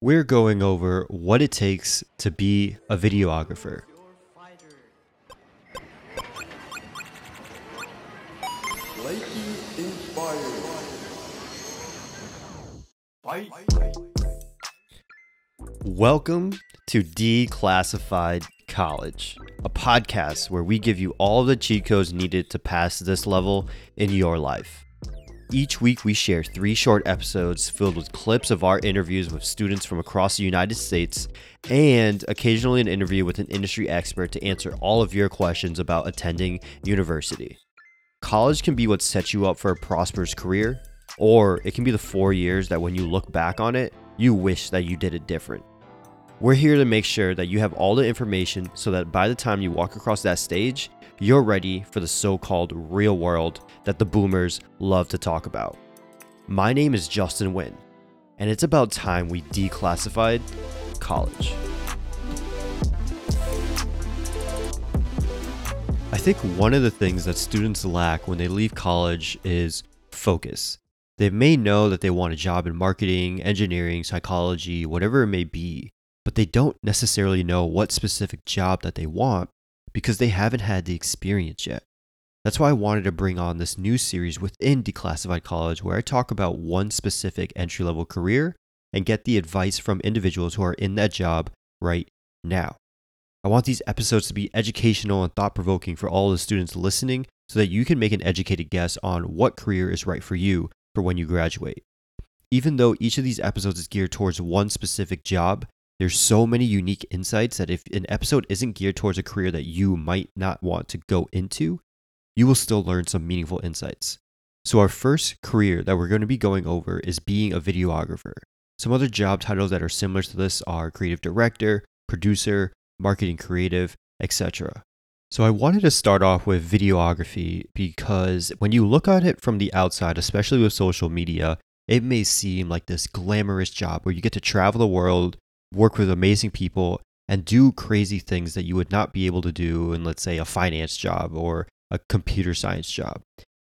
We're going over what it takes to be a videographer. Welcome to Declassified College, a podcast where we give you all the cheat codes needed to pass this level in your life. Each week, we share 3 short episodes filled with clips of our interviews with students from across the United States and occasionally an interview with an industry expert to answer all of your questions about attending university. College can be what sets you up for a prosperous career, or it can be the 4 years that when you look back on it, you wish that you did it different. We're here to make sure that you have all the information so that by the time you walk across that stage, you're ready for the so-called real world that the boomers love to talk about. My name is Justin Nguyen, and it's about time we declassified college. I think one of the things that students lack when they leave college is focus. They may know that they want a job in marketing, engineering, psychology, whatever it may be, but they don't necessarily know what specific job that they want because they haven't had the experience yet. That's why I wanted to bring on this new series within Declassified College where I talk about one specific entry-level career and get the advice from individuals who are in that job right now. I want these episodes to be educational and thought-provoking for all the students listening so that you can make an educated guess on what career is right for you for when you graduate. Even though each of these episodes is geared towards one specific job, there's so many unique insights that if an episode isn't geared towards a career that you might not want to go into, you will still learn some meaningful insights. So our first career that we're going to be going over is being a videographer. Some other job titles that are similar to this are creative director, producer, marketing creative, etc. So I wanted to start off with videography because when you look at it from the outside, especially with social media, it may seem like this glamorous job where you get to travel the world, work with amazing people, and do crazy things that you would not be able to do in, let's say, a finance job or a computer science job.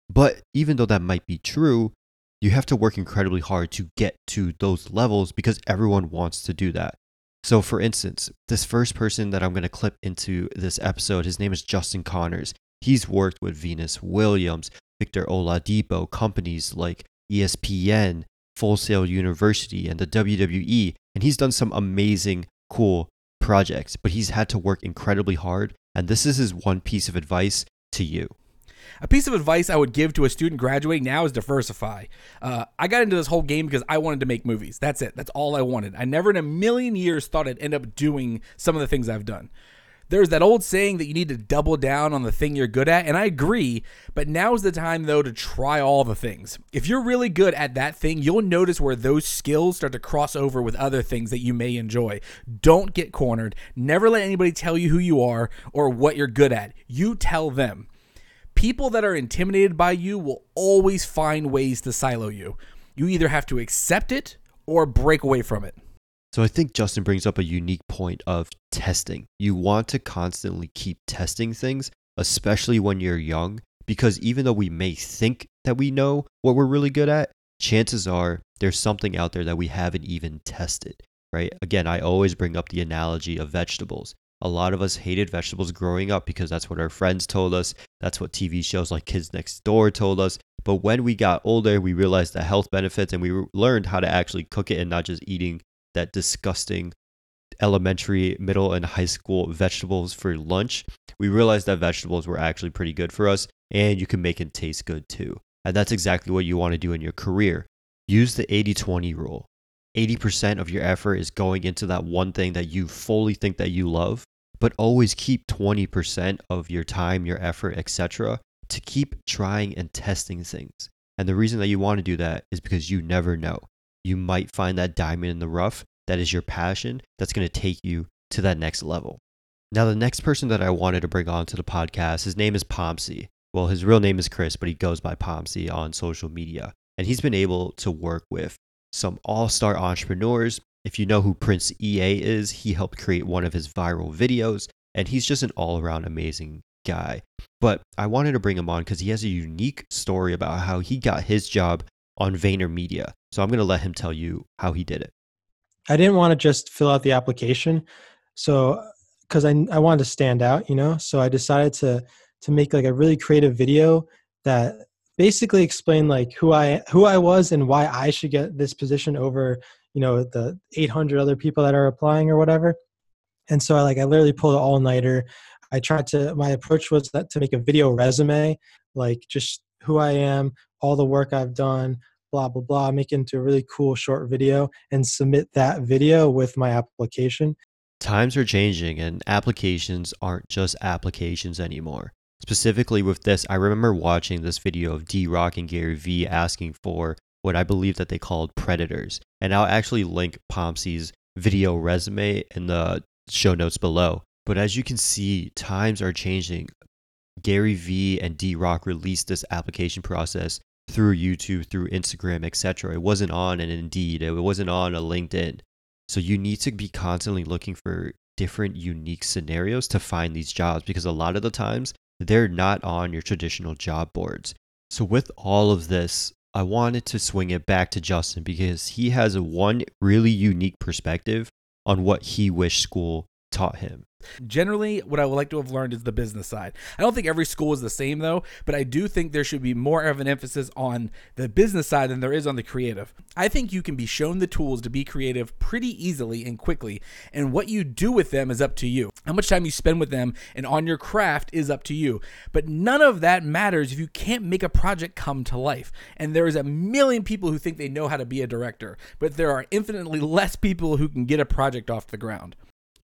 But even though that might be true, you have to work incredibly hard to get to those levels because everyone wants to do that. So for instance, this first person that I'm going to clip into this episode, his name is Justin Connors. He's worked with Venus Williams, Victor Oladipo, companies like ESPN, Full Sail University, and the WWE. And he's done some amazing, cool projects, but he's had to work incredibly hard. And this is his one piece of advice to you. A piece of advice I would give to a student graduating now is diversify. I got into this whole game because I wanted to make movies. That's it. That's all I wanted. I never in a million years thought I'd end up doing some of the things I've done. There's that old saying that you need to double down on the thing you're good at, and I agree, but now is the time, though, to try all the things. If you're really good at that thing, you'll notice where those skills start to cross over with other things that you may enjoy. Don't get cornered. Never let anybody tell you who you are or what you're good at. You tell them. People that are intimidated by you will always find ways to silo you. You either have to accept it or break away from it. So I think Justin brings up a unique point of testing. You want to constantly keep testing things, especially when you're young, because even though we may think that we know what we're really good at, chances are there's something out there that we haven't even tested, right? Again, I always bring up the analogy of vegetables. A lot of us hated vegetables growing up because that's what our friends told us. That's what TV shows like Kids Next Door told us. But when we got older, we realized the health benefits and we learned how to actually cook it and not just eating that disgusting elementary, middle, and high school vegetables for lunch. We realized that vegetables were actually pretty good for us, and you can make it taste good too. And that's exactly what you want to do in your career. Use the 80-20 rule. 80% of your effort is going into that one thing that you fully think that you love, but always keep 20% of your time, your effort, etc., to keep trying and testing things. And the reason that you want to do that is because you never know. You might find that diamond in the rough that is your passion that's going to take you to that next level. Now, the next person that I wanted to bring onto the podcast, his name is Pompsie. Well, his real name is Chris, but he goes by Pompsie on social media. And he's been able to work with some all-star entrepreneurs. If you know who Prince EA is, he helped create one of his viral videos, and he's just an all-around amazing guy. But I wanted to bring him on because he has a unique story about how he got his job on VaynerMedia. So I'm going to let him tell you how he did it. I didn't want to just fill out the application. So, cause I wanted to stand out, you know? So I decided to make like a really creative video that basically explained like who I was and why I should get this position over, you know, the 800 other people that are applying or whatever. And so I literally pulled an all-nighter. My approach was that to make a video resume, like just who I am, all the work I've done, blah, blah, blah, make it into a really cool short video and submit that video with my application. Times are changing and applications aren't just applications anymore. Specifically with this, I remember watching this video of D Rock and Gary V asking for what I believe that they called predators. And I'll actually link Pompsie's video resume in the show notes below. But as you can see, times are changing. Gary V and D Rock released this application process through YouTube, through Instagram, etc. It wasn't on an Indeed. It wasn't on a LinkedIn. So you need to be constantly looking for different unique scenarios to find these jobs, because a lot of the times they're not on your traditional job boards. So with all of this, I wanted to swing it back to Justin because he has one really unique perspective on what he wished school taught him. Generally, what I would like to have learned is the business side. I don't think every school is the same though, but I do think there should be more of an emphasis on the business side than there is on the creative. I think you can be shown the tools to be creative pretty easily and quickly, and what you do with them is up to you. How much time you spend with them and on your craft is up to you, but none of that matters if you can't make a project come to life. And there is a million people who think they know how to be a director, but there are infinitely less people who can get a project off the ground.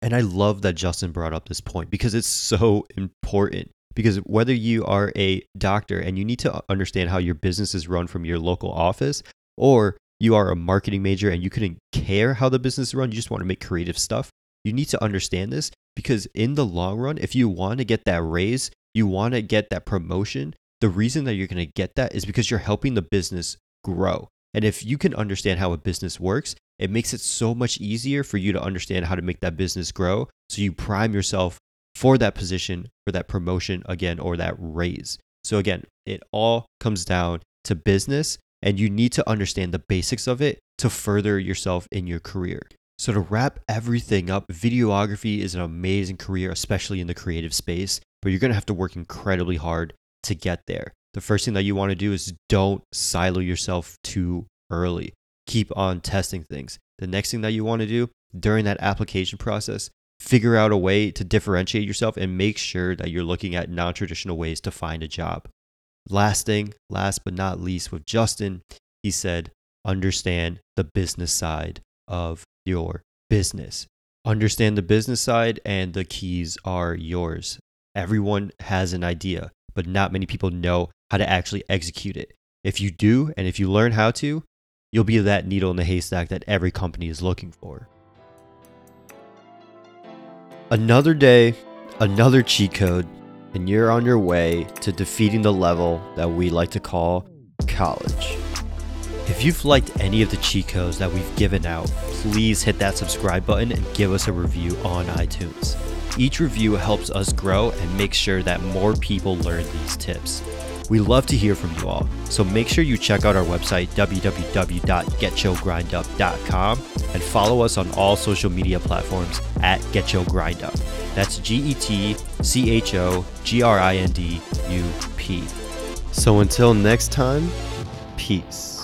And I love that Justin brought up this point because it's so important. Because whether you are a doctor and you need to understand how your business is run from your local office, or you are a marketing major and you couldn't care how the business is run, you just want to make creative stuff, you need to understand this because in the long run, if you want to get that raise, you want to get that promotion, the reason that you're going to get that is because you're helping the business grow. And if you can understand how a business works, it makes it so much easier for you to understand how to make that business grow. So you prime yourself for that position, for that promotion again, or that raise. So again, it all comes down to business and you need to understand the basics of it to further yourself in your career. So to wrap everything up, videography is an amazing career, especially in the creative space, but you're going to have to work incredibly hard to get there. The first thing that you want to do is don't silo yourself too early. Keep on testing things. The next thing that you want to do during that application process, figure out a way to differentiate yourself and make sure that you're looking at non-traditional ways to find a job. Last thing, last but not least with Justin, he said, understand the business side of your business. Understand the business side and the keys are yours. Everyone has an idea, but not many people know how to actually execute it. If you do, and if you learn how to, you'll be that needle in the haystack that every company is looking for. Another day, another cheat code, and you're on your way to defeating the level that we like to call college. If you've liked any of the cheat codes that we've given out, please hit that subscribe button and give us a review on iTunes. Each review helps us grow and make sure that more people learn these tips. We love to hear from you all, so make sure you check out our website, www.getyourgrindup.com, and follow us on all social media platforms at Get Your Grind Up. That's GETCHOGRINDUP. So until next time, peace.